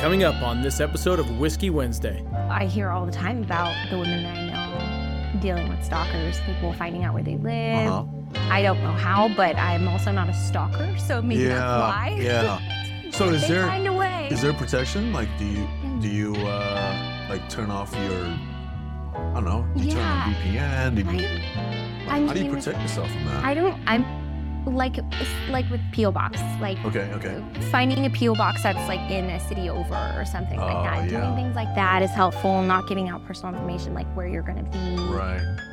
Coming up on this episode of Whiskey Wednesday. I hear all the time about the women that I know dealing with stalkers, people finding out where they live. Uh-huh. I don't know how, but I'm also not a stalker, so maybe that's why. Yeah. So is there find a way. Is there protection? Like, do you like turn off your, I don't know, turn on VPN? How do you protect yourself from that? I'm like with P.O. Box, like finding a P.O. Box that's like in a city over or something like that. Doing things like that is helpful. Not giving out personal information, like where you're going to be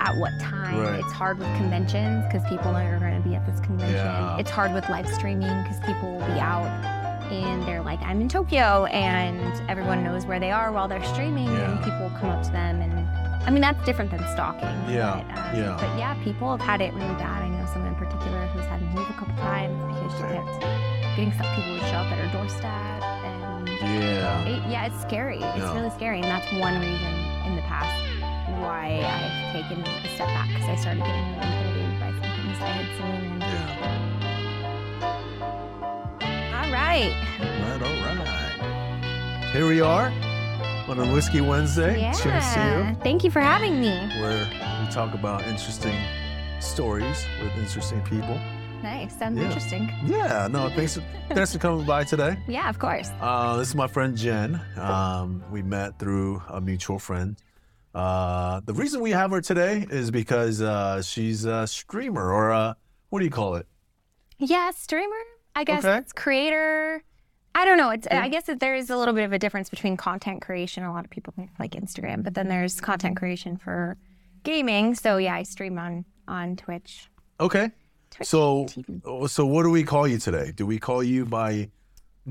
at what time. It's hard with conventions because people know you're going to be at this convention. It's hard with live streaming because people will be out and they're like, I'm in Tokyo, and everyone knows where they are while they're streaming, and people come up to them, and I mean, that's different than stalking. But people have had it really bad. I know someone in particular who's had to move a couple times because she kept getting some people would show up at her doorstep. And it's scary. It's really scary. And that's one reason in the past why I've taken a step back, because I started getting really intimidated by some things I had seen. And all right. All right. Here we are. On a Whiskey Wednesday. Yeah. Cheers to you. Thank you for having me. Where we talk about interesting stories with interesting people. Nice. Sounds interesting. Yeah. No, thanks for coming by today. Yeah, of course. This is my friend Jen. We met through a mutual friend. The reason we have her today is because she's a streamer, or what do you call it? Yeah, streamer. I guess it's creator. I don't know. I guess that there is a little bit of a difference between content creation. A lot of people think like Instagram, but then there's content creation for gaming. So yeah, I stream on Twitch. Okay. Twitch TV. So what do we call you today? Do we call you by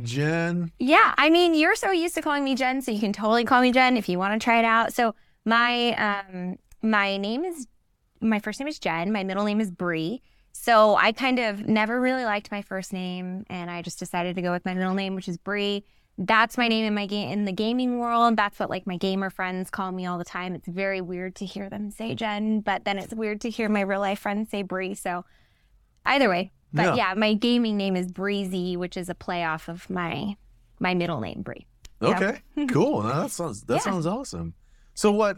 Jen? Yeah. I mean, you're so used to calling me Jen, so you can totally call me Jen if you want to try it out. So my first name is Jen. My middle name is Bree. So I kind of never really liked my first name, and I just decided to go with my middle name, which is Bree. That's my name in in the gaming world. That's what like my gamer friends call me all the time. It's very weird to hear them say Jen, but then it's weird to hear my real life friends say Bree. So either way, but yeah, my gaming name is Breezy, which is a play off of my middle name Bree. Okay, so. Cool. No, that sounds awesome. So what?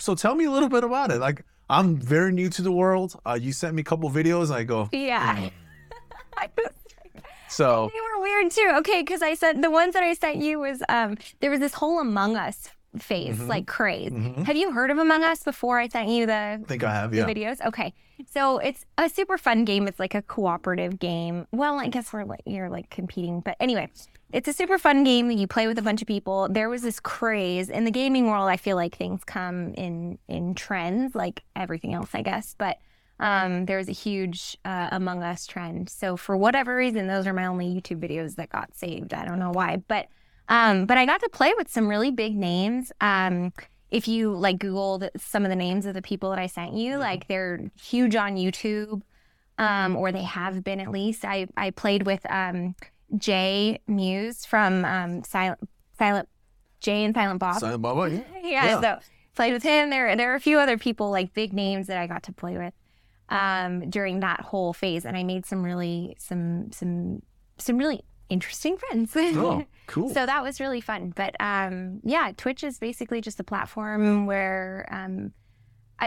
So tell me a little bit about it, like. I'm very new to the world. You sent me a couple videos. I go, So they were weird too. Okay, because I sent the ones that I sent you was there was this whole Among Us phase, like craze. Mm-hmm. Have you heard of Among Us before? I sent you the. I think I have. Yeah. The videos. Okay, so it's a super fun game. It's like a cooperative game. Well, I guess you're like competing, but anyway, it's a super fun game. You play with a bunch of people. There was this craze in the gaming world. I feel like things come in trends, like everything else, I guess. But there was a huge Among Us trend. So for whatever reason, those are my only YouTube videos that got saved. I don't know why, but I got to play with some really big names. If you like Googled some of the names of the people that I sent you, like they're huge on YouTube, or they have been at least. I played with Jay Muse from Jay and Silent Bob. Silent Bob, yeah. So played with him. There are a few other people, like big names that I got to play with during that whole phase, and I made some really some really interesting friends. Oh, cool. So that was really fun. But Twitch is basically just a platform where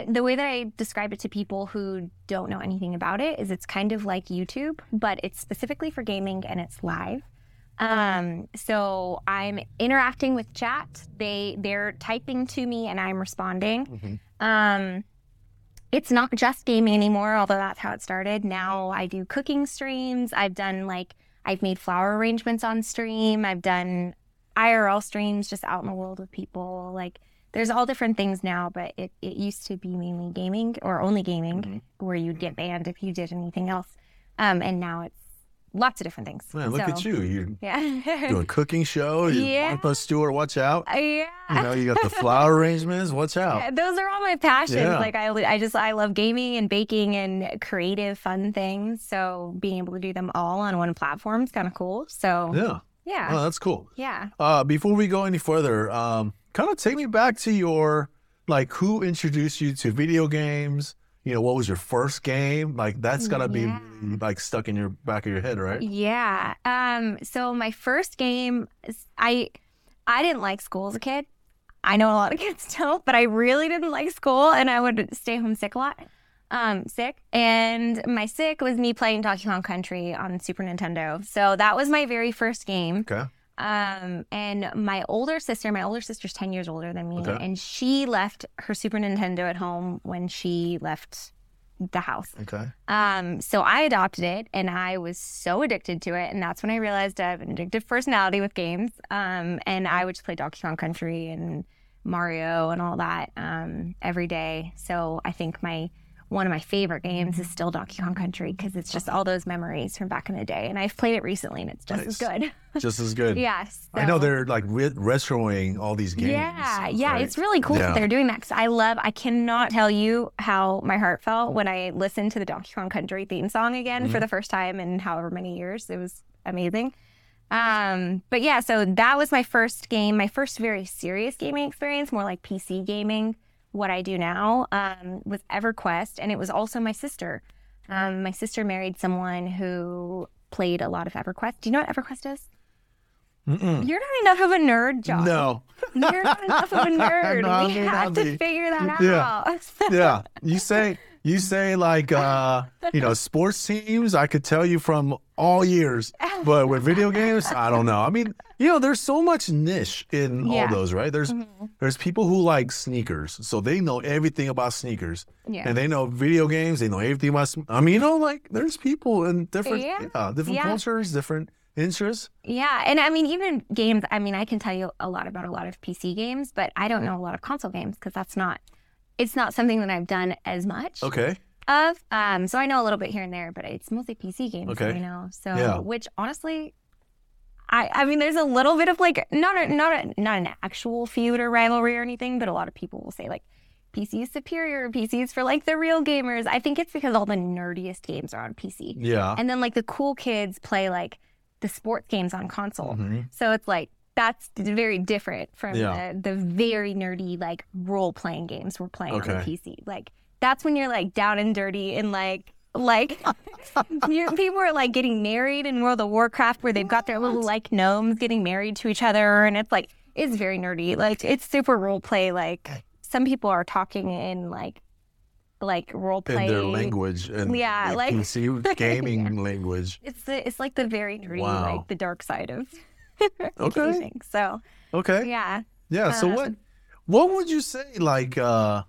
the way that I describe it to people who don't know anything about it is it's kind of like YouTube, but it's specifically for gaming and it's live. So I'm interacting with chat. They're typing to me and I'm responding. Mm-hmm. It's not just gaming anymore, although that's how it started. Now I do cooking streams. I've made flower arrangements on stream. I've done IRL streams just out in the world with people. Like, there's all different things now, but it used to be mainly gaming or only gaming, where you'd get banned if you did anything else. And now it's lots of different things. Man, look at you. You're doing a cooking show. Martha Stewart, watch out. You know, you got the flower arrangements, watch out. Yeah, those are all my passions. Yeah. Like, I love gaming and baking and creative, fun things. So being able to do them all on one platform is kind of cool. So yeah. Oh, that's cool. Yeah. Before we go any further, kind of take me back to your, like, who introduced you to video games, you know, what was your first game? Like, that's got to be like stuck in your back of your head, right? Yeah. So my first game, I didn't like school as a kid. I know a lot of kids don't, but I really didn't like school, and I would stay home sick a lot. And my sick was me playing Donkey Kong Country on Super Nintendo. So that was my very first game. Okay. And my older sister's 10 years older than me, and she left her Super Nintendo at home when she left the house. Okay. So I adopted it, and I was so addicted to it, and that's when I realized I have an addictive personality with games. And I would just play Donkey Kong Country and Mario and all that every day. So I think one of my favorite games is still Donkey Kong Country, because it's just all those memories from back in the day. And I've played it recently, and it's just as good. Just as good. Yes. So. I know they're like retroing all these games. Yeah, yeah. Right? It's really cool that they're doing that, because I cannot tell you how my heart felt when I listened to the Donkey Kong Country theme song again for the first time in however many years. It was amazing. But yeah, so that was my first game, my first very serious gaming experience, more like PC gaming. What I do now with EverQuest, and it was also my sister. My sister married someone who played a lot of EverQuest. Do you know what EverQuest is? Mm-mm. You're not enough of a nerd, John. No. You're not enough of a nerd. we have to figure that out. Yeah. You say like, sports teams, I could tell you from all years, but with video games, I don't know. I mean, there's so much niche in all those, right? There's there's people who like sneakers, so they know everything about sneakers, and they know video games, they know everything about. Like there's people in different different cultures, different interests. Yeah, and I mean, even games. I mean, I can tell you a lot about a lot of PC games, but I don't know a lot of console games because it's not something that I've done as much of. So I know a little bit here and there, but it's mostly PC games that I know. So, which honestly, I mean, there's a little bit of like, not an actual feud or rivalry or anything, but a lot of people will say like, PC is superior, PC is for like the real gamers. I think it's because all the nerdiest games are on PC. Yeah. And then like the cool kids play like the sports games on console. Mm-hmm. So it's like, that's very different from the very nerdy, like, role-playing games we're playing on PC. Like, that's when you're, like, down and dirty and, like people are, like, getting married in World of Warcraft where they've got their little, like, gnomes getting married to each other. And it's, like, it's very nerdy. Like, it's super role-play. Like, some people are talking in, like role play in their language and like PC gaming language. It's, like, the very nerdy, like, the dark side of... Okay. So. Okay. Yeah. Yeah. So what would you say like if I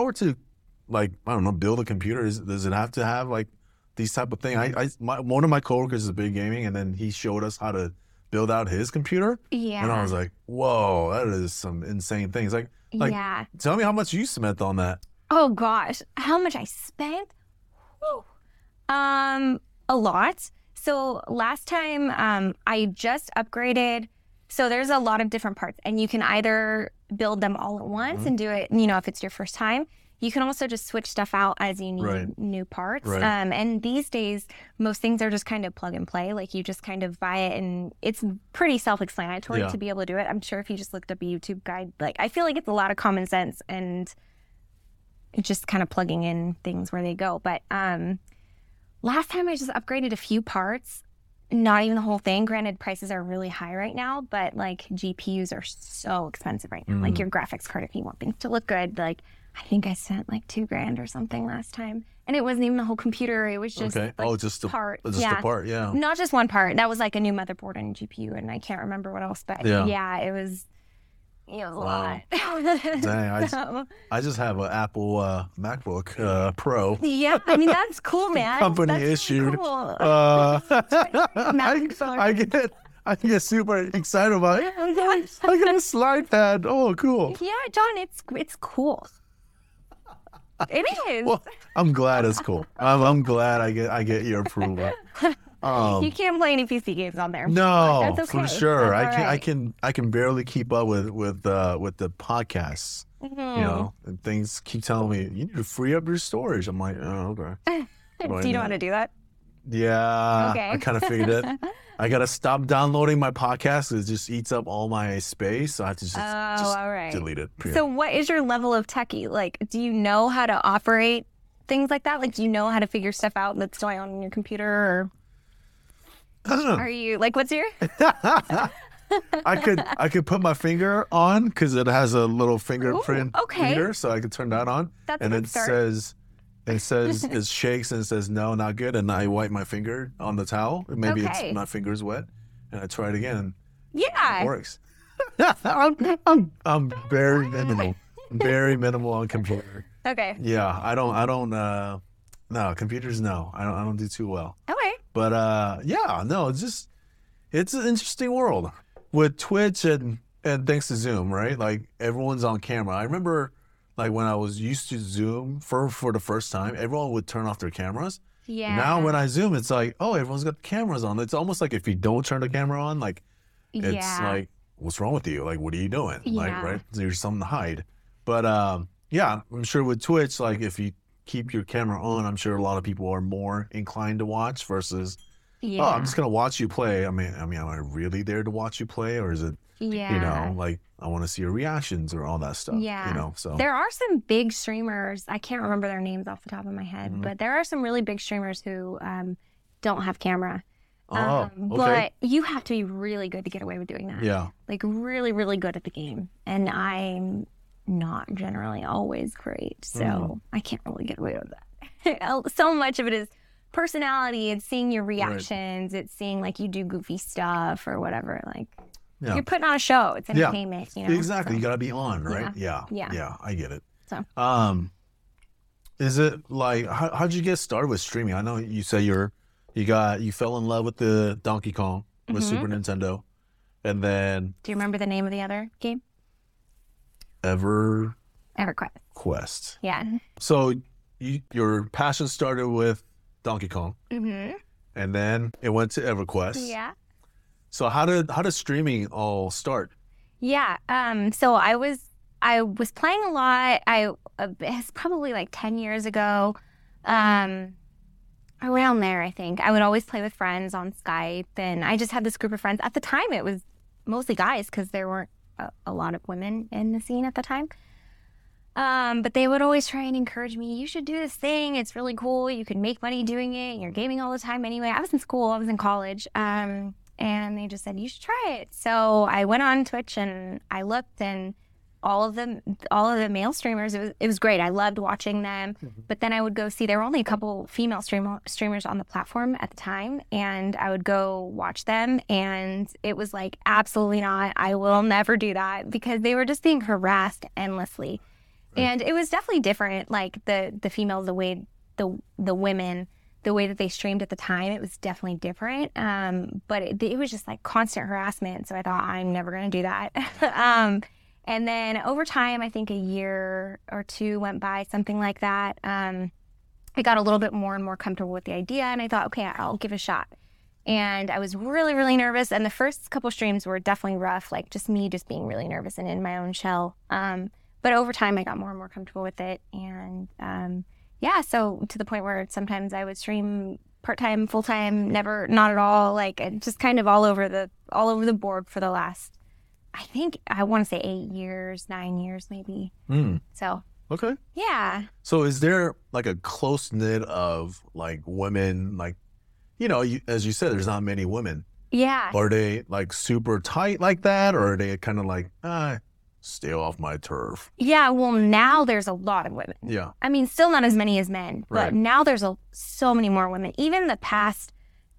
were to like I don't know build a computer, does it have to have like these type of thing? One of my coworkers is big gaming, and then he showed us how to build out his computer. Yeah. And I was like, whoa, that is some insane things. Like tell me how much you spent on that. Oh gosh, how much I spent? Whew. A lot. So last time I just upgraded. So there's a lot of different parts, and you can either build them all at once and do it, if it's your first time. You can also just switch stuff out as you need new parts. Right. And these days, most things are just kind of plug and play. Like you just kind of buy it, and it's pretty self-explanatory to be able to do it. I'm sure if you just looked up a YouTube guide, like I feel like it's a lot of common sense and just kind of plugging in things where they go. But last time I just upgraded a few parts, not even the whole thing. Granted, prices are really high right now, but like GPUs are so expensive right now. Like your graphics card, if you want things to look good, like I think I spent like $2,000 or something last time. And it wasn't even the whole computer. It was just the part. Just the part, Not just one part. That was like a new motherboard and GPU, and I can't remember what else, but it was... It was a lot. Dang, I just have an Apple MacBook Pro. Yeah, I mean, that's cool, man. Company that's issued. Cool. I get super excited about it. I got a slide pad. Oh, cool. Yeah, John, it's cool. It is. Well, I'm glad it's cool. I'm glad I get your approval. You can't play any PC games on there. No, that's okay. For sure. That's I can barely keep up with the podcasts. Mm-hmm. And things keep telling me you need to free up your storage. I'm like, oh, okay. Do you know how to do that? Yeah, okay. I kind of figured it. I gotta stop downloading my podcast because it just eats up all my space. So I have to just delete it. So what is your level of techie? Like, do you know how to operate things like that? Like, do you know how to figure stuff out that's going on in your computer? Or I don't know. Are you like, what's your? I could put my finger on because it has a little fingerprint reader, so I could turn that on. That's and a good it start. Says. It says, it shakes and it says, no, not good. And I wipe my finger on the towel. Maybe it's my finger's wet. And I try it again. And it works. I'm very minimal. Very minimal on computer. Okay. Yeah. I don't do too well. Okay. But it's an interesting world with Twitch and thanks to Zoom, right? Like everyone's on camera. I remember when I was used to Zoom for the first time, everyone would turn off their cameras. Yeah. Now when I Zoom, it's like, oh, everyone's got cameras on. It's almost like if you don't turn the camera on, it's like, what's wrong with you? Like, what are you doing? Yeah. Right? There's something to hide. But I'm sure with Twitch, if you keep your camera on, I'm sure a lot of people are more inclined to watch versus, oh, I'm just going to watch you play. I mean, am I really there to watch you play? Or is it, I want to see your reactions or all that stuff. Yeah. So there are some big streamers. I can't remember their names off the top of my head, but there are some really big streamers who don't have camera. But you have to be really good to get away with doing that. Yeah. Really, really good at the game. And I'm not generally always great. So I can't really get away with that. So much of it is personality. It's seeing your reactions. Right. It's seeing you do goofy stuff or whatever. Yeah. You're putting on a show. It's entertainment. Yeah. Exactly. So. You got to be on, right? Yeah. Yeah. Yeah. I get it. So, is it how'd you get started with streaming? I know you say you fell in love with the Donkey Kong with Super Nintendo, and then. Do you remember the name of the other game? EverQuest. Yeah. So your passion started with Donkey Kong, and then it went to EverQuest. Yeah. So how did streaming all start? Yeah. So I was playing a lot. It's probably 10 years ago, around there, I think. I would always play with friends on Skype, and I just had this group of friends. At the time, it was mostly guys because there weren't a lot of women in the scene at the time. But they would always try and encourage me, you should do this thing. It's really cool. You can make money doing it. You're gaming all the time anyway. I was in school. I was in college. And they just said, you should try it. So I went on Twitch and I looked, and all of the male streamers, it was great. I loved watching them. But then I would go see, there were only a couple female streamers on the platform at the time. And I would go watch them. And it was absolutely not. I will never do that, because they were just being harassed endlessly. Right. And it was definitely different. The females, the way the women, the way that they streamed at the time, it was definitely different. But it was just constant harassment. So I thought, I'm never going to do that. And then over time, I think a year or two went by, something like that. I got a little bit more and more comfortable with the idea. And I thought, okay, I'll give it a shot. And I was really, really nervous. And the first couple streams were definitely rough, just being really nervous and in my own shell. But over time, I got more and more comfortable with it. And, so to the point where sometimes I would stream part-time, full-time, never, not at all, just kind of all over the board for the last, I think, I want to say 9 years maybe. So. Okay. Yeah. So is there a close knit of women, as you said, there's not many women. Yeah. Are they super tight like that, or are they kind of stay off my turf? Yeah, well, now there's a lot of women. Yeah. I mean, still not as many as men, but now there's so many more women. Even the past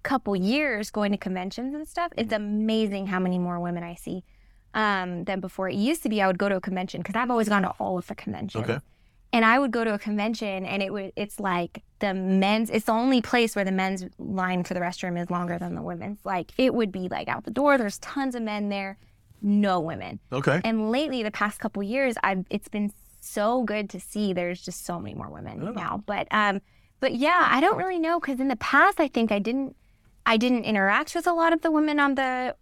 couple years going to conventions and stuff, it's amazing how many more women I see than before. It used to be I would go to a convention, because I've always gone to all of the conventions. Okay. And I would go to a convention, and it's the only place where the men's line for the restroom is longer than the women's. It would be out the door. There's tons of men there. No women. Okay. And lately, the past couple years, it's been so good to see. There's just so many more women now. But yeah, I don't really know, because in the past, I think I didn't interact with a lot of the women on the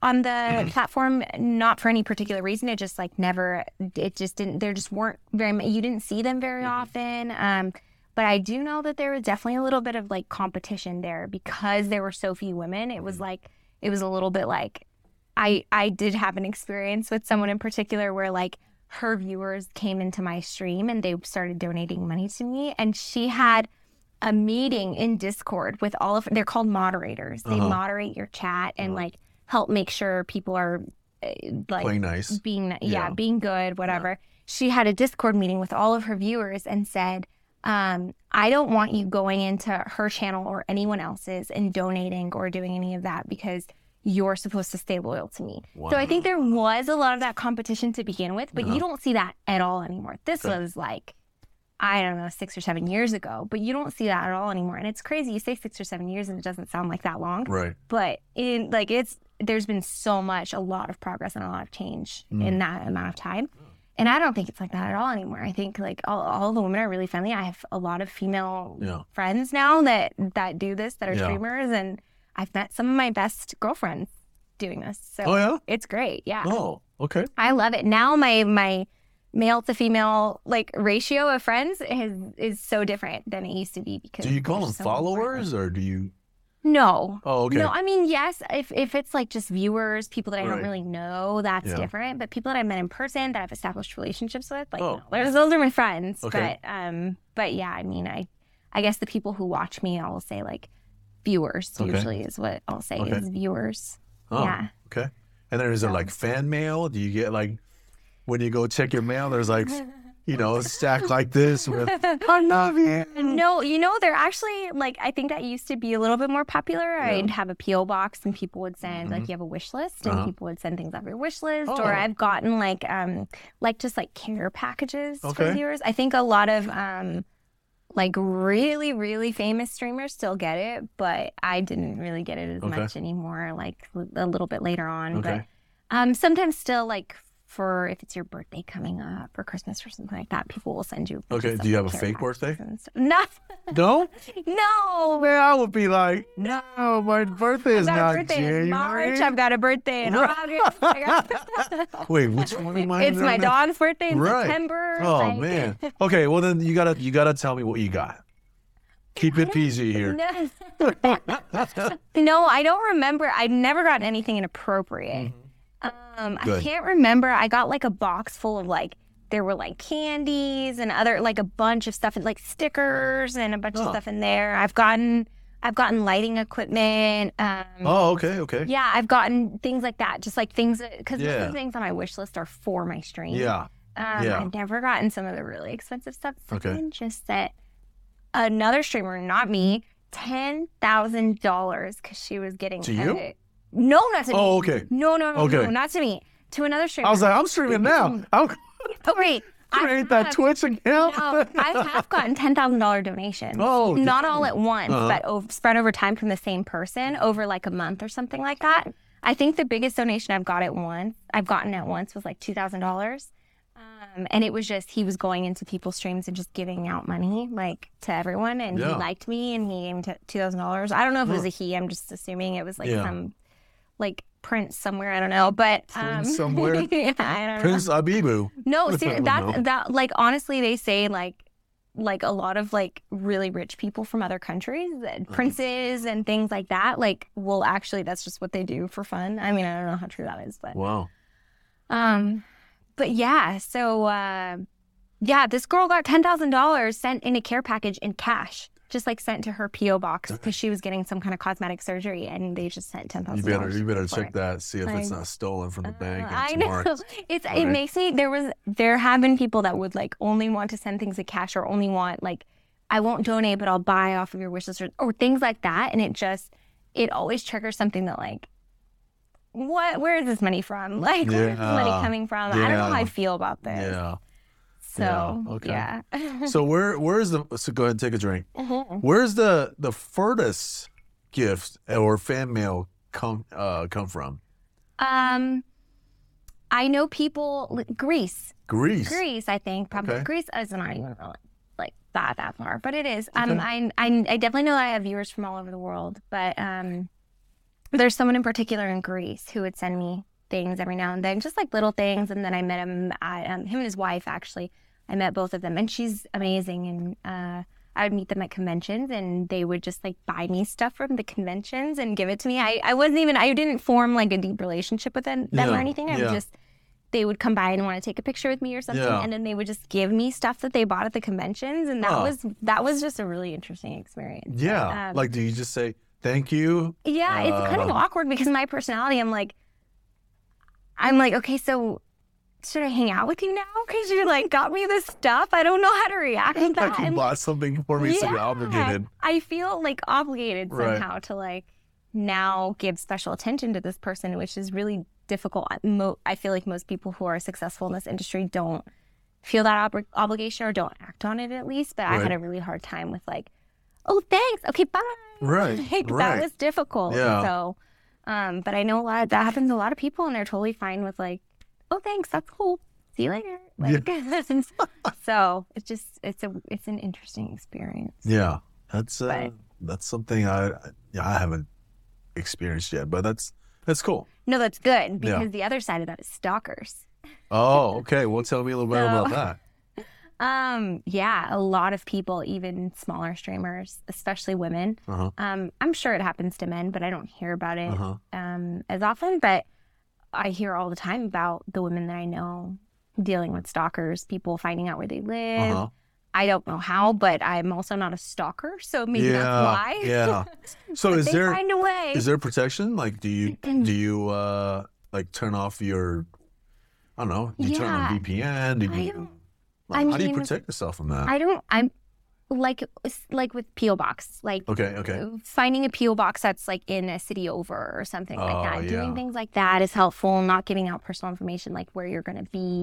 platform, not for any particular reason. It just never. It just didn't. There just weren't very many. You didn't see them very often. But I do know that there was definitely a little bit of competition there, because there were so few women. It was it was a little bit like, I did have an experience with someone in particular where like her viewers came into my stream and they started donating money to me, and she had a meeting in Discord with all of, they're called moderators. They moderate your chat and like help make sure people are like playing nice, being being good, whatever. She had a Discord meeting with all of her viewers and said, I don't want you going into her channel or anyone else's and donating or doing any of that because you're supposed to stay loyal to me. Wow. So I think there was a lot of that competition to begin with, but you don't see that at all anymore. This was like, I don't know, 6 or 7 years ago, but you don't see that at all anymore. And it's crazy. You say 6 or 7 years and it doesn't sound like that long. Right. But in like there's been so much, a lot of progress and a lot of change in that amount of time. And I don't think it's like that at all anymore. I think like all the women are really friendly. I have a lot of female friends now that do this, that are streamers, and I've met some of my best girlfriends doing this. So it's great. Yeah. Oh, okay. I love it. Now my male to female like ratio of friends is so different than it used to be because. Do you call them so followers or do you? No. Oh, okay. No, I mean, yes, if it's like just viewers, people that I don't really know, that's different. But people that I met in person, that I've established relationships with, like, those are my friends. Okay. But yeah, I mean, I guess the people who watch me, I'll say like viewers usually is what I'll say is viewers. Oh, yeah. Okay. And then is there like fan mail? Do you get like, when you go check your mail, there's like... You know, stacked like this with, I love you. No, you know, they're actually, like, I think that used to be a little bit more popular. Yeah. I'd have a P.O. box and people would send, like, you have a wish list and people would send things off your wish list. Oh. Or I've gotten, like just, like, care packages for viewers. I think a lot of, like, really, really famous streamers still get it, but I didn't really get it as much anymore, like, a little bit later on. Okay. But sometimes still, like, for if it's your birthday coming up or Christmas or something like that, people will send you. Okay, do you have a fake birthday? No. No? No. Man, I would be like, no, my birthday is not January. In March. I've got a birthday in August. Wait, which one am I? It's my Dawn's birthday in September. Oh, like... man. Okay, well then you gotta tell me what you got. Keep it PG here. No. No, I don't remember. I've never gotten anything inappropriate. Mm-hmm. I can't remember. I got like a box full of like, there were like candies and other, like a bunch of stuff and like stickers and a bunch of stuff in there. I've gotten lighting equipment. Okay. Yeah, I've gotten things like that. Just like things, because most of the things on my wish list are for my stream. Yeah. I've never gotten some of the really expensive stuff. Someone just sent another streamer, not me, $10,000 because she was getting to you? No, not to me. Oh, okay. No, not to me. To another streamer. I was like, I'm streaming now. I'm great. Create that Twitch account. No, I have gotten $10,000 donations. Oh, not all at once, but spread over time from the same person over like a month or something like that. I think the biggest donation I've gotten at once was like $2,000, and it was just he was going into people's streams and just giving out money like to everyone, and he liked me and he gave me $2,000. I don't know if it was a he. I'm just assuming it was like some. Like Prince somewhere, I don't know, but Prince somewhere, yeah, I don't Prince know. Abibu. No, seriously, that like honestly, they say like a lot of like really rich people from other countries, princes and things like that, like will actually that's just what they do for fun. I mean, I don't know how true that is, but wow. But yeah, so this girl got $10,000 sent in a care package in cash. Just like sent to her P.O. box because she was getting some kind of cosmetic surgery and they just sent $10,000. You better check that, see if it's not stolen from the bank. I know. It makes me, there have been people that would like only want to send things in cash or only want like, I won't donate, but I'll buy off of your wish list or things like that. And it always triggers something that like, where is this money from? Like, where is this money coming from? Yeah. I don't know how I feel about this. Yeah. So, So so go ahead and take a drink. Mm-hmm. Where's the furthest gift or fan mail come from? I know people, Greece, I think probably. Okay. Greece is not even like that far, but it is. Okay. I definitely know that I have viewers from all over the world, but there's someone in particular in Greece who would send me things every now and then, just like little things. And then I met him and his wife, actually. I met both of them, and she's amazing. And I would meet them at conventions and they would just like buy me stuff from the conventions and give it to me. I didn't form like a deep relationship with them, or anything. I would just, they would come by and want to take a picture with me or something. And then they would just give me stuff that they bought at the conventions. And that was just a really interesting experience. Yeah. Like, do you just say, thank you? Yeah. It's kind of awkward because my personality, I'm like, okay, so should I hang out with you now? Because you like got me this stuff. I don't know how to react to that. You bought something for me, so you're obligated. I feel like obligated somehow to like now give special attention to this person, which is really difficult. I feel like most people who are successful in this industry don't feel that obligation or don't act on it at least. But I had a really hard time with like, oh, thanks. Okay, bye. Right. Like, that was difficult. Yeah. So, but I know that happens to a lot of people and they're totally fine with like, oh, thanks, that's cool. See you later. Like, so it's an interesting experience. Yeah, that's something I haven't experienced yet, but that's cool. No, that's good because the other side of that is stalkers. Oh, okay. Well, tell me a little bit about that. A lot of people, even smaller streamers, especially women. Uh-huh. I'm sure it happens to men, but I don't hear about it as often. But I hear all the time about the women that I know dealing with stalkers, people finding out where they live. Uh-huh. I don't know how, but I'm also not a stalker, so maybe that's why. Yeah. So is there find a way. Is there protection? Like, do you like turn off your? I don't know. Do you turn on VPN? How do you protect yourself from that? I'm like with P.O. Box. Like okay. Finding a P.O. Box that's like in a city over or something like that. Yeah. Doing things like that is helpful. Not giving out personal information like where you're going to be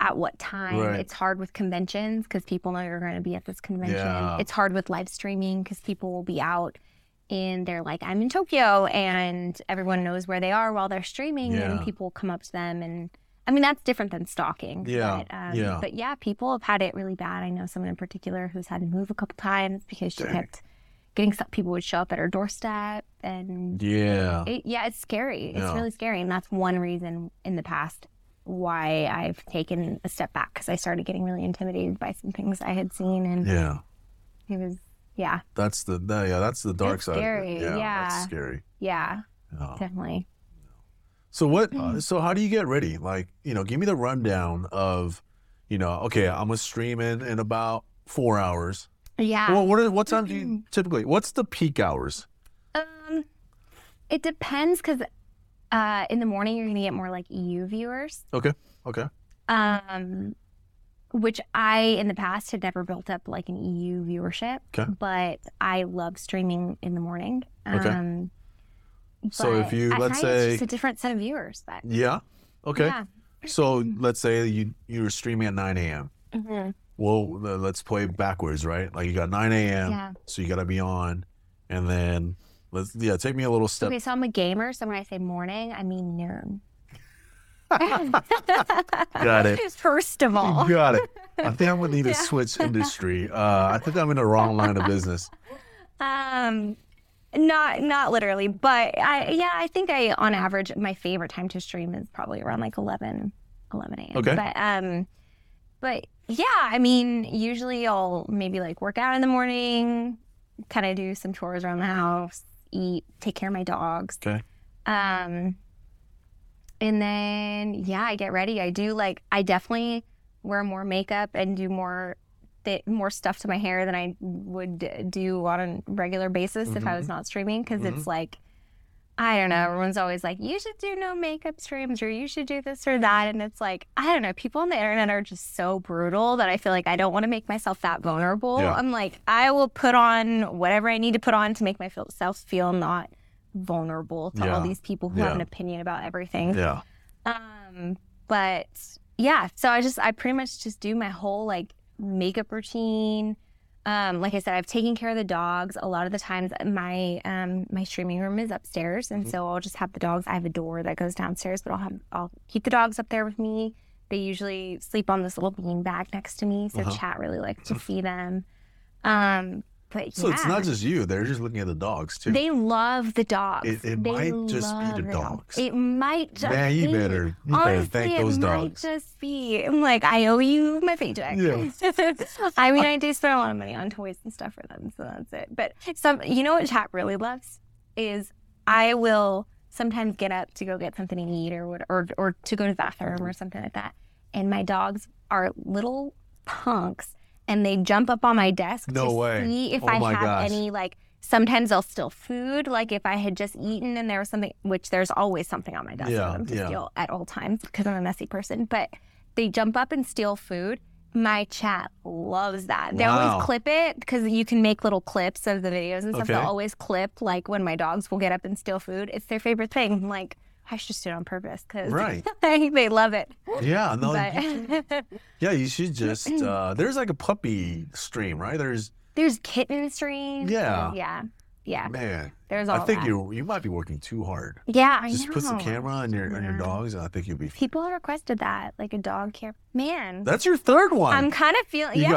at what time. Right. It's hard with conventions because people know you're going to be at this convention. Yeah. It's hard with live streaming because people will be out and they're like, I'm in Tokyo, and everyone knows where they are while they're streaming and people come up to them and that's different than stalking. Yeah. But people have had it really bad. I know someone in particular who's had to move a couple times because she kept getting stuff. People would show up at her doorstep, and it's scary. It's really scary, and that's one reason in the past why I've taken a step back because I started getting really intimidated by some things I had seen, and it was that's the dark side. Scary. Yeah, that's scary. Yeah, definitely. So so how do you get ready? Like, give me the rundown of, okay, I'm going to stream in about 4 hours. Yeah. Well, what time do you typically, what's the peak hours? It depends because in the morning you're going to get more like EU viewers. Okay. Which I, in the past, had never built up like an EU viewership. Okay. But I love streaming in the morning. Okay. So if you, let's say, it's just a different set of viewers. But... Yeah. Okay. Yeah. So let's say you were streaming at 9 a.m. Mm-hmm. Well, let's play backwards, right? Like you got 9 a.m. Yeah. So you got to be on, and then take me a little step. Okay. So I'm a gamer. So when I say morning, I mean noon. Got it. First of all. Got it. I think I'm gonna need to switch industry. I think I'm in the wrong line of business. Not literally, but I think on average, my favorite time to stream is probably around like 11 a.m. Okay. But usually I'll maybe like work out in the morning, kind of do some chores around the house, eat, take care of my dogs. Okay. And then, I get ready. I definitely wear more makeup and do more stuff to my hair than I would do on a regular basis if I was not streaming because it's like, I don't know, everyone's always like, you should do no makeup streams or you should do this or that, and it's like, I don't know, people on the internet are just so brutal that I feel like I don't want to make myself that vulnerable. Yeah. I'm like, I will put on whatever I need to put on to make myself feel not vulnerable to all these people who have an opinion about everything. Yeah. So I pretty much just do my whole like makeup routine. Like I said, I've taken care of the dogs. A lot of the times my my streaming room is upstairs, and so I'll just have the dogs. I have a door that goes downstairs, but I'll keep the dogs up there with me. They usually sleep on this little bean bag next to me, so Chat really likes to see them. But yeah. So it's not just you. They're just looking at the dogs, too. They love the dogs. It might just be the dogs. It might just be. Man, you better thank those dogs. It might just be. I'm like, I owe you my paycheck. Yeah. I mean, I do spend a lot of money on toys and stuff for them, so that's it. But you know what chat really loves? Is I will sometimes get up to go get something to eat or to go to the bathroom or something like that. And my dogs are little punks. And they jump up on my desk see if I have any, like, sometimes they'll steal food. Like, if I had just eaten and there was something, which there's always something on my desk for them to steal at all times because I'm a messy person. But they jump up and steal food. My chat loves that. They always clip it because you can make little clips of the videos and stuff. Okay. They'll always clip, like, when my dogs will get up and steal food. It's their favorite thing. I'm like, I should just do it on purpose because they love it. Yeah, no. You should just. There's like a puppy stream, right? There's kitten streams. Yeah, yeah, yeah. Man, there's all. I think you might be working too hard. Yeah, I know. Just put some camera on your dogs, and I think you'll be. People have requested that, like a dog camera. Man, that's your third one. I'm kind of feeling. You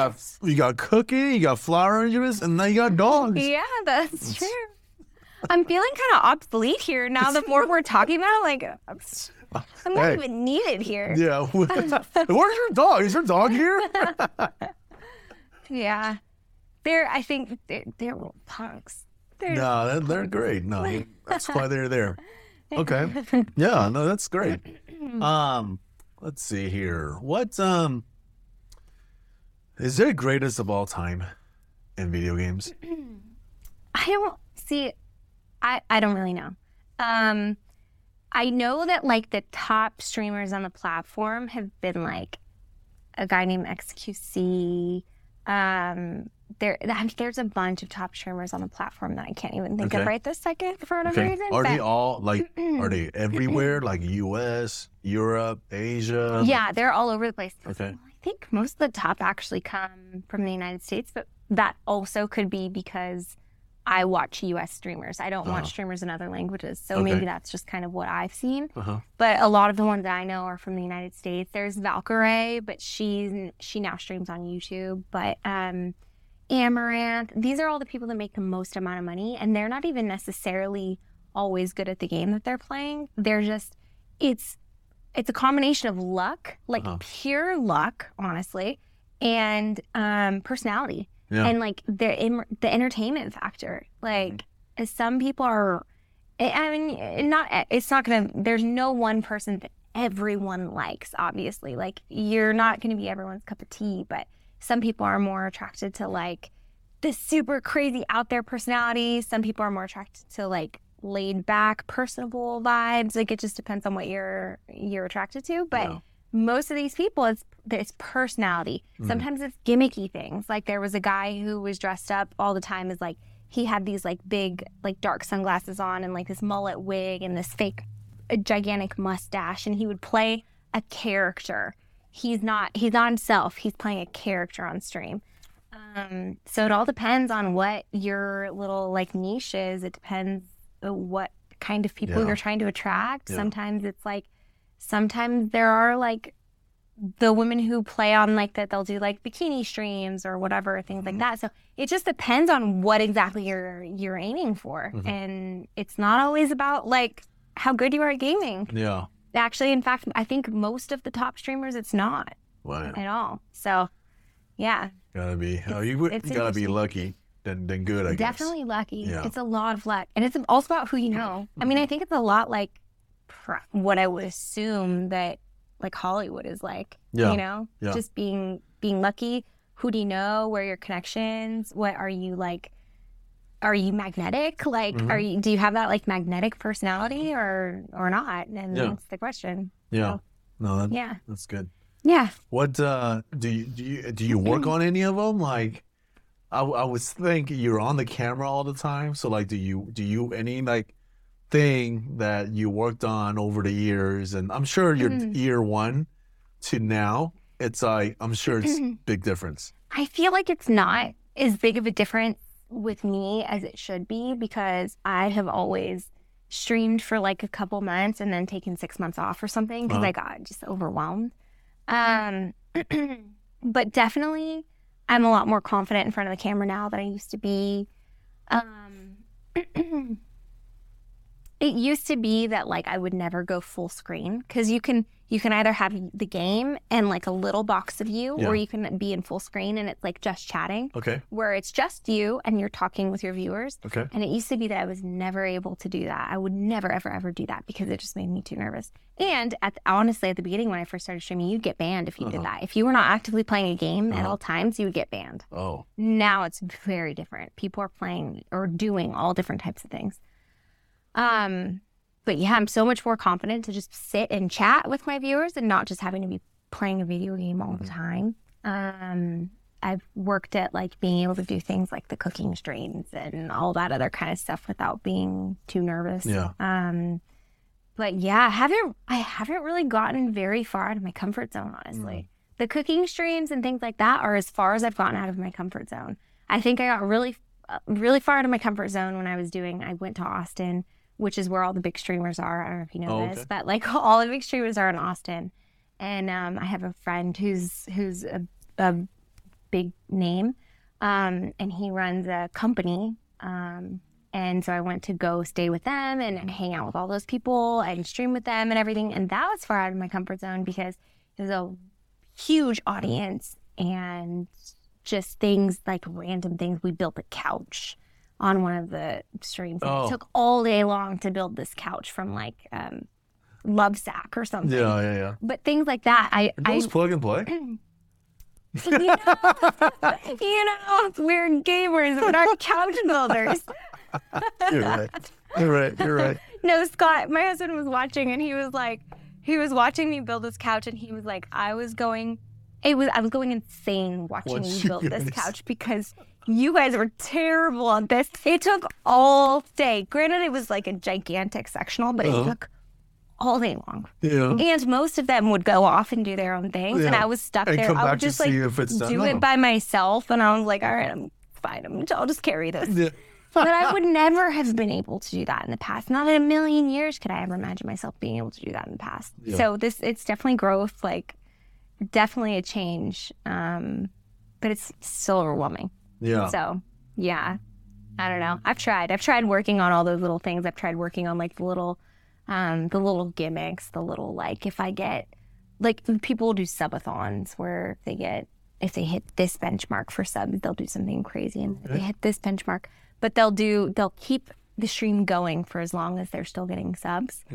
got cooking, you got flower arrangements, and now you got dogs. Yeah, that's true. I'm feeling kind of obsolete here now. The more we're talking about it, like, I'm not even needed here. Yeah. Where's your dog? Is your dog here? Yeah. I think they're little punks. They're great. No, that's why they're there. Okay. Yeah, no, that's great. Let's see here. What, is there greatest of all time in video games? I don't really know. I know that, like, the top streamers on the platform have been, like, a guy named XQC. There's a bunch of top streamers on the platform that I can't even think of right this second for whatever reason. They all, like, are they everywhere? Like, U.S., Europe, Asia? Yeah, they're all over the place. Okay. Well, I think most of the top actually come from the United States, but that also could be because I watch U.S. streamers. I don't watch streamers in other languages. So maybe that's just kind of what I've seen. But a lot of the ones that I know are from the United States. There's Valkyrae, but she now streams on YouTube. But Amaranth, these are all the people that make the most amount of money. And they're not even necessarily always good at the game that they're playing. They're just, it's a combination of luck, like pure luck, honestly, and personality. Yeah. And, like, the entertainment factor. Like, some people are, I mean, there's no one person that everyone likes, obviously. Like, you're not going to be everyone's cup of tea, but some people are more attracted to, like, the super crazy out there personality. Some people are more attracted to, like, laid back, personable vibes. Like, it just depends on what you're attracted to. But most of these people, it's personality. Sometimes it's gimmicky things. Like, there was a guy who was dressed up all the time as, like, he had these, like, big, like, dark sunglasses on and, like, this mullet wig and this fake gigantic mustache, and he would play a character. He's not himself. He's playing a character on stream. So it all depends on what your little, like, niche is. It depends on what kind of people you're trying to attract. Sometimes it's like, sometimes there are, like, the women who play on, like, that they'll do, like, bikini streams or whatever, things like that. So it just depends on what exactly you're aiming for. And it's not always about, like, how good you are at gaming. Yeah. Actually, in fact, I think most of the top streamers, it's not at all. So, yeah. Gotta be. You gotta be lucky than good, I guess. Definitely lucky. Yeah. It's a lot of luck. And it's also about who you know. I mean, I think it's a lot like what I would assume that, like, Hollywood is like, you know, just being lucky. Who do you know? Where are your connections? What are you, like, are you magnetic? Like, do you have that, like, magnetic personality or not? And that's the question. Yeah. So, that's good. Yeah. What, do you work on any of them? Like, I would think you're on the camera all the time. So, like, do you any, like, thing that you worked on over the years, and I'm sure your year one to now, it's like, I'm sure it's big difference. I feel like it's not as big of a difference with me as it should be, because I have always streamed for, like, a couple months and then taken 6 months off or something because I got just overwhelmed. But definitely I'm a lot more confident in front of the camera now than I used to be. It used to be that like I would never go full screen, because you can either have the game and like a little box of you, yeah, or you can be in full screen and it's like just chatting. Okay. Where it's just you and you're talking with your viewers. Okay. And it used to be that I was never able to do that. I would never ever do that because it just made me too nervous. And honestly, at the beginning when I first started streaming, you'd get banned if you did that. If you were not actively playing a game at all times, you would get banned. Oh. Now it's very different. People are playing or doing all different types of things. But yeah, I'm so much more confident to just sit and chat with my viewers and not just having to be playing a video game all the time. I've worked at like being able to do things like the cooking streams and all that other kind of stuff without being too nervous. Yeah. But yeah, I haven't really gotten very far out of my comfort zone, honestly. The cooking streams and things like that are as far as I've gotten out of my comfort zone. I think I got really far out of my comfort zone when I went to Austin, which is where all the big streamers are. I don't know if you know this, but like all the big streamers are in Austin. And I have a friend who's a big name, and he runs a company. And so I went to go stay with them and hang out with all those people and stream with them and everything. And that was far out of my comfort zone because there's a huge audience and just things like random things. We built a couch on one of the streams. Oh. It took all day long to build this couch from like Love Sack or something. Yeah. But things like that. Are those plug and play? You know, we're gamers. We're not couch builders. You're right. No, Scott, my husband was watching and he was watching me build this couch and he was like, I was going insane watching you build this couch because you guys were terrible on this. It took all day. Granted, it was like a gigantic sectional, but it took all day long. Yeah. And most of them would go off and do their own things, and I was stuck there. I would just like do it by myself, and I was like, all right, I'm fine. I'll just carry this. Yeah. But I would never have been able to do that in the past. Not in a million years could I ever imagine myself being able to do that in the past. Yeah. So it's definitely growth, like definitely a change, but it's still overwhelming. Yeah. So, yeah, I don't know. I've tried working on all those little things. I've tried working on like the little gimmicks, the little like if I get like people will do subathons where if they hit this benchmark for subs, they'll do something crazy, and if they hit this benchmark, but they'll keep the stream going for as long as they're still getting subs,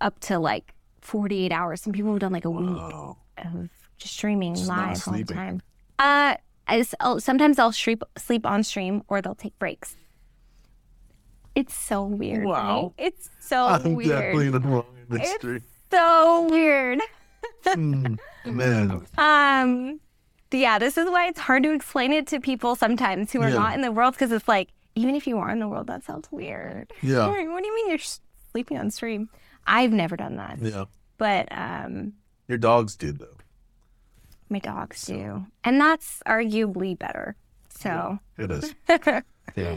up to like 48 hours. Some people have done like a week of just streaming live all the time. Sometimes I'll sleep on stream, or they'll take breaks. It's so weird. Wow. Right? It's so weird. I'm definitely the wrong industry. It's so weird. Man. Yeah, this is why it's hard to explain it to people sometimes who are not in the world, because it's like, even if you are in the world, that sounds weird. Yeah. What do you mean you're sleeping on stream? I've never done that. Yeah. But your dogs did, though. My dogs do. And that's arguably better. So yeah, it is. Yeah.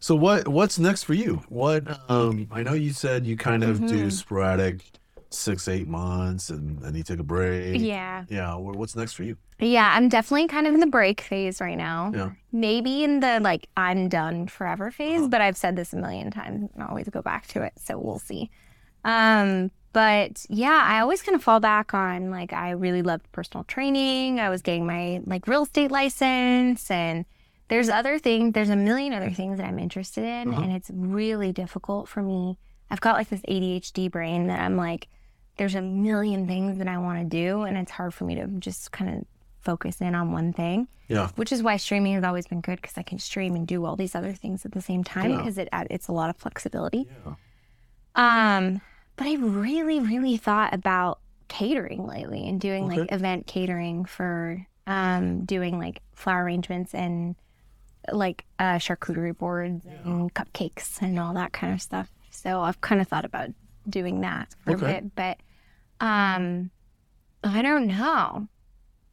So what's next for you? What I know you said you kind of do sporadic 6-8 months and you take a break. Yeah. Yeah. What's next for you? Yeah, I'm definitely kind of in the break phase right now. Yeah. Maybe in the like I'm done forever phase, but I've said this a million times and I always go back to it. So we'll see. But yeah, I always kind of fall back on like I really loved personal training. I was getting my like real estate license, and there's a million other things that I'm interested in, and it's really difficult for me. I've got like this ADHD brain that I'm like, there's a million things that I want to do, and it's hard for me to just kind of focus in on one thing. Yeah. Which is why streaming has always been good, because I can stream and do all these other things at the same time, because it's a lot of flexibility. Yeah. But I really, really thought about catering lately and doing like event catering for doing like flower arrangements and like charcuterie boards and cupcakes and all that kind of stuff. So I've kind of thought about doing that for a bit, but I don't know.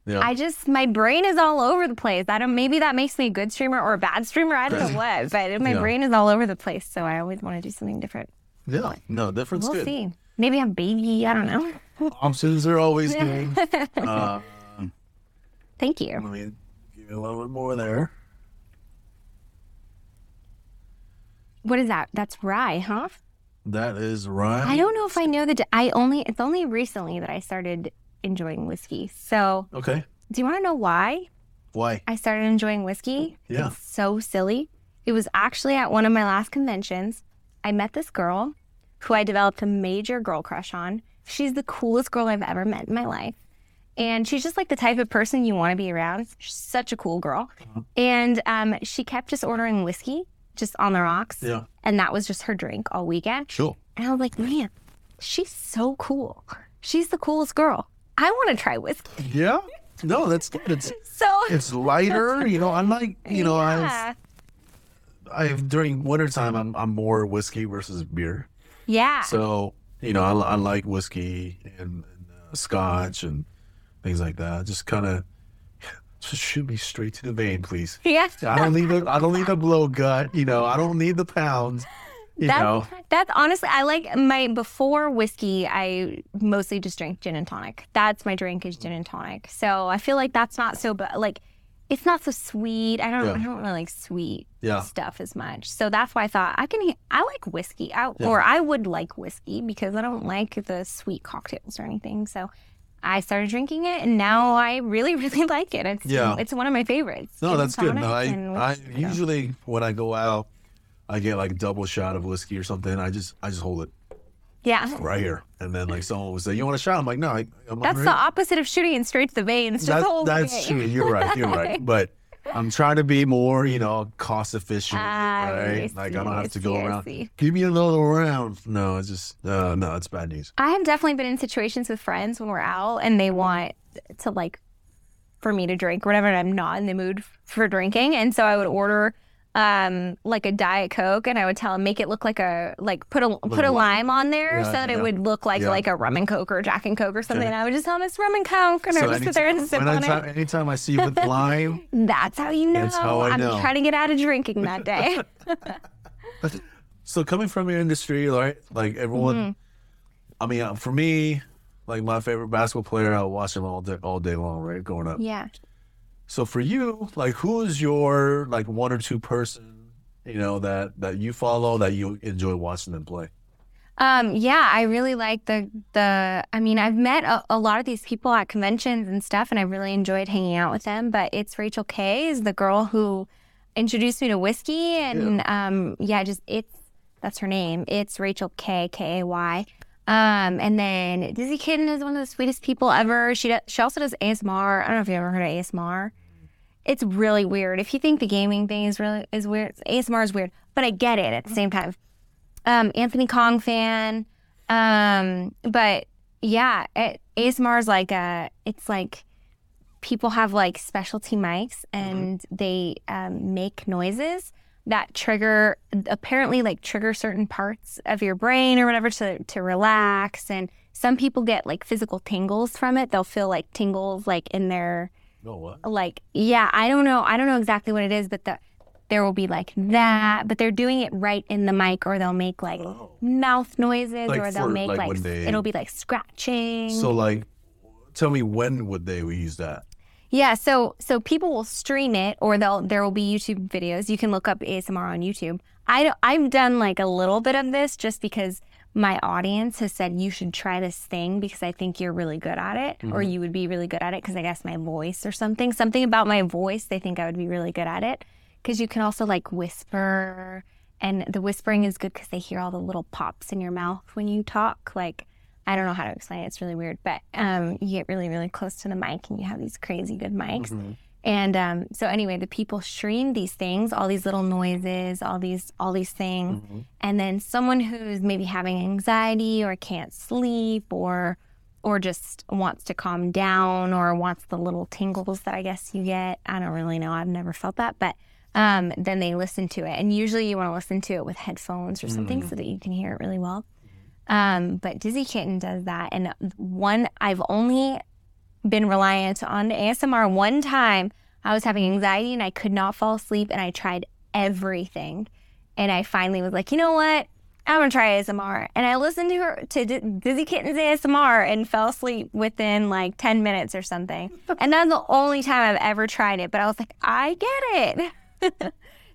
Yeah. My brain is all over the place. Maybe that makes me a good streamer or a bad streamer. I don't know what, but my brain is all over the place. So I always want to do something different. Yeah, no, difference good. We'll see. Maybe I'm baby. I don't know. Options are always good. Thank you. I mean, a little bit more there. What is that? That's rye, huh? That is rye. I don't know if I know that. It's only recently that I started enjoying whiskey. So okay. Do you want to know why? Why? I started enjoying whiskey. Yeah. It's so silly. It was actually at one of my last conventions. I met this girl who I developed a major girl crush on. She's the coolest girl I've ever met in my life. And she's just like the type of person you want to be around. She's such a cool girl. Mm-hmm. And she kept just ordering whiskey just on the rocks. Yeah. And that was just her drink all weekend. Sure. And I was like, man, she's so cool. She's the coolest girl. I want to try whiskey. Yeah. No, that's good. It's lighter. You know, I'm like, you know, yeah. I've during wintertime, I'm more whiskey versus beer. Yeah. So, you know, I like whiskey and scotch and things like that. Just shoot me straight to the vein, please. Yeah. I don't need a blow gut. You know, I don't need the pounds. That's honestly, I like before whiskey, I mostly just drink gin and tonic. That's my drink is gin and tonic. So I feel like that's not so, but like, it's not so sweet. I don't really like sweet stuff as much. So that's why I thought I like whiskey or I would like whiskey because I don't like the sweet cocktails or anything. So I started drinking it and now I really, really like it. It's one of my favorites. No, that's good. No, I usually when I go out, I get like a double shot of whiskey or something. I just hold it. Yeah. Right here. And then like someone would say, you want a shot? I'm like, no. That's the opposite of shooting and straight to the veins. That's true. You're right. But I'm trying to be more, you know, cost efficient, right? Like I don't have to go around. Give me another round. No, it's just, no, it's bad news. I have definitely been in situations with friends when we're out and they want to like, for me to drink or whatever. And I'm not in the mood for drinking. And so I would order like a Diet Coke and I would tell him make it look like put a lime on there so that it would look like a rum and Coke or Jack and Coke or something. And I would just tell him it's rum and Coke and I would just sit there and sip on it. Anytime I see you with lime, that's how you know. That's how I'm trying to get out of drinking that day. So coming from your industry, right? Like everyone, I mean, for me, like my favorite basketball player, I would watch him all day long, right? Growing up. Yeah. So for you, like, who is your like one or two person, you know, that you follow that you enjoy watching them play? I really like the. I mean, I've met a lot of these people at conventions and stuff, and I really enjoyed hanging out with them. But it's Rachel Kay is the girl who introduced me to whiskey, and that's her name. It's Rachel Kay, Kay. And then Dizzy Kitten is one of the sweetest people ever. She also does ASMR. I don't know if you ever heard of ASMR. It's really weird. If you think the gaming thing is weird, ASMR is weird. But I get it at the same time. Anthony Kongphan. But yeah, ASMR is like it's like people have like specialty mics and they make noises that trigger certain parts of your brain or whatever to relax. And some people get like physical tingles from it. They'll feel like tingles like in their I don't know exactly what it is, but there will be like that, but they're doing it right in the mic, or they'll make like mouth noises, like or they'll make like it'll be like scratching. So like tell me, when would they use that? Yeah, so people will stream it, or there will be YouTube videos. You can look up ASMR on YouTube. I've done like a little bit of this just because my audience has said you should try this thing because I think you're really good at it, or you would be really good at it because I guess my voice or something about my voice, they think I would be really good at it because you can also like whisper, and the whispering is good because they hear all the little pops in your mouth when you talk, like. I don't know how to explain it. It's really weird, but you get really, really close to the mic and you have these crazy good mics. Mm-hmm. And so anyway, the people stream these things, all these little noises, all these things. Mm-hmm. And then someone who's maybe having anxiety or can't sleep or just wants to calm down or wants the little tingles that I guess you get. I don't really know. I've never felt that, but then they listen to it. And usually you want to listen to it with headphones or something so that you can hear it really well. But Dizzy Kitten does that. And I've only been reliant on ASMR one time. I was having anxiety and I could not fall asleep and I tried everything. And I finally was like, you know what? I'm going to try ASMR. And I listened to her, to Dizzy Kitten's ASMR, and fell asleep within like 10 minutes or something. And that's the only time I've ever tried it. But I was like, I get it.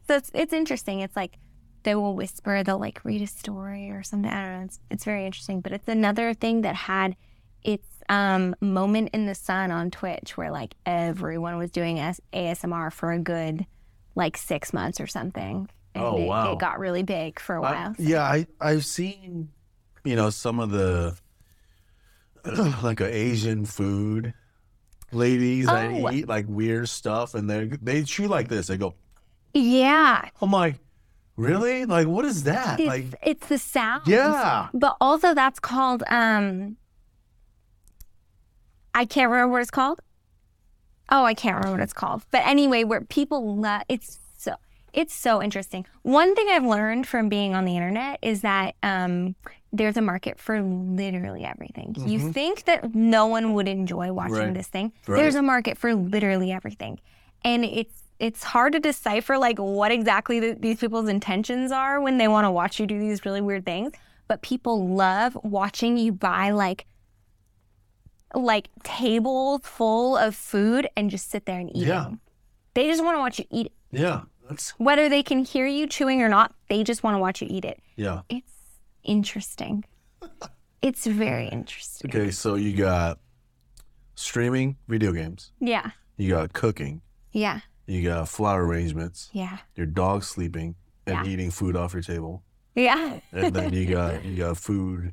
So it's interesting. It's like they will whisper, they'll like read a story or something. I don't know. It's very interesting. But it's another thing that had its moment in the sun on Twitch where like everyone was doing ASMR for a good like 6 months or something. And wow. It got really big for a while. I've seen, some of the like Asian food ladies that eat like weird stuff, and they chew like this. They go, yeah. I'm like, really? Like, what is that? It's the sound. Yeah. But also that's called, I can't remember what it's called. But anyway, where people love, it's so interesting. One thing I've learned from being on the internet is that there's a market for literally everything. Mm-hmm. You think that no one would enjoy watching this thing. Right. There's a market for literally everything. And it's hard to decipher like what exactly these people's intentions are when they want to watch you do these really weird things. But people love watching you buy like tables full of food and just sit there and eat it. They just want to watch you eat it. Yeah. Whether they can hear you chewing or not, they just want to watch you eat it. Yeah. It's interesting. It's very interesting. Okay, so you got streaming video games. Yeah. You got cooking. Yeah. You got flower arrangements. Yeah. Your dog sleeping and eating food off your table. Yeah. And then you got food,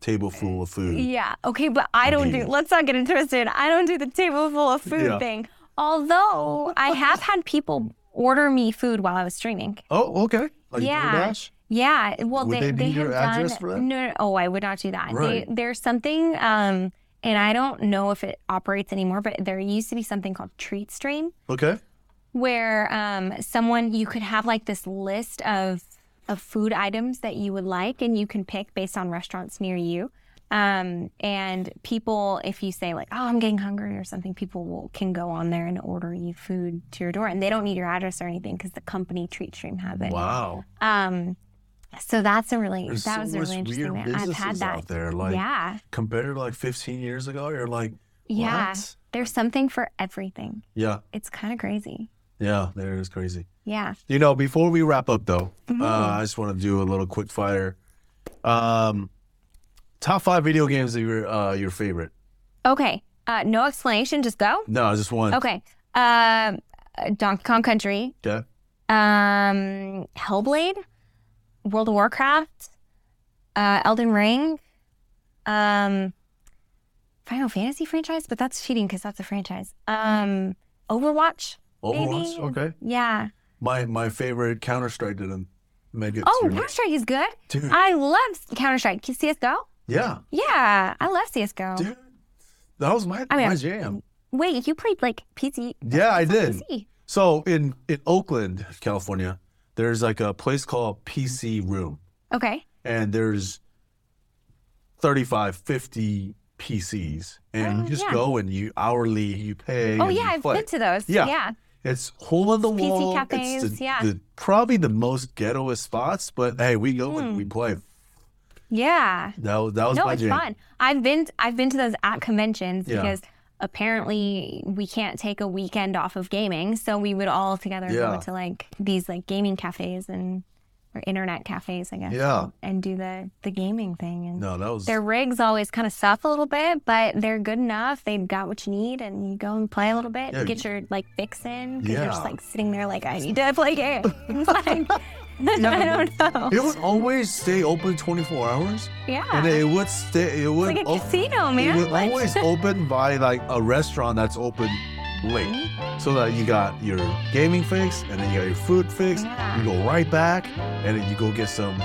table full of food. Yeah. Okay, but I don't do, let's not get into it. I don't do the table full of food thing. Although I have had people order me food while I was streaming. Oh, okay. Like DoorDash? Yeah. Well, would they need your address for that? No, I would not do that. Right. There's something, and I don't know if it operates anymore, but there used to be something called TreatStream. Okay. Where you could have like this list of food items that you would like, and you can pick based on restaurants near you. And people, if you say like, oh, I'm getting hungry or something, people can go on there and order you food to your door, and they don't need your address or anything because the company TreatStream has it. Wow. So that's a really interesting thing. I've had that out there. Like, compared to like 15 years ago, you're like, what? Yeah, there's something for everything. Yeah. It's kind of crazy. Yeah, there is crazy. Yeah. Before we wrap up though, I just want to do a little quick fire. Top 5 video games that were your favorite. Okay. No explanation, just go? No, just one. Okay. Donkey Kong Country. Okay. Hellblade. World of Warcraft. Elden Ring. Final Fantasy franchise, but that's cheating because that's a franchise. Overwatch, maybe? Okay. Yeah. My favorite, Counter Strike didn't make it. Oh, Counter Strike is good. Dude. I love Counter Strike. CSGO? Yeah. Yeah, I love CSGO. Dude, that was my jam. Wait, you played like PC? Yeah, I did. PC. So in Oakland, California, there's like a place called PC Room. Okay. And there's 35, 50 PCs. And you just go and you hourly, you pay. Oh, yeah, I've been to those. Yeah. It's hole in the wall. PC cafes, it's probably the most ghettoest spots, but hey, we go and we play. Yeah. That was my jam. It's fun. I've been to those at conventions because apparently we can't take a weekend off of gaming, so we would all together go to like these like gaming cafes or internet cafes, I guess. Yeah. And do the gaming thing. And their rigs always kind of stuff a little bit, but they're good enough. They've got what you need, and you go and play a little bit and get your like fix in because you're just like sitting there like, I need to play games. I don't know. It would always stay open 24 hours. Yeah. And it would stay. It's like a casino, man. It would always open by like a restaurant that's open late. So that you got your gaming fix, and then you got your food fix. Yeah. You go right back, and then you go get some,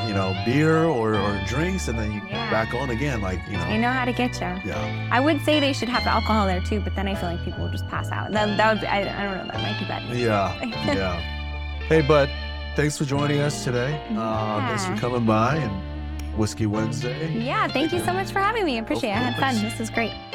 beer or drinks, and then you back on again. They know how to get you. Yeah. I would say they should have alcohol there too, but then I feel like people will just pass out. That would be, I don't know, that might be bad. Yeah. Hey, but. Thanks for joining us today. Thanks for coming by and Whiskey Wednesday. Yeah, thank you so much for having me. I appreciate it. I had fun. This was great.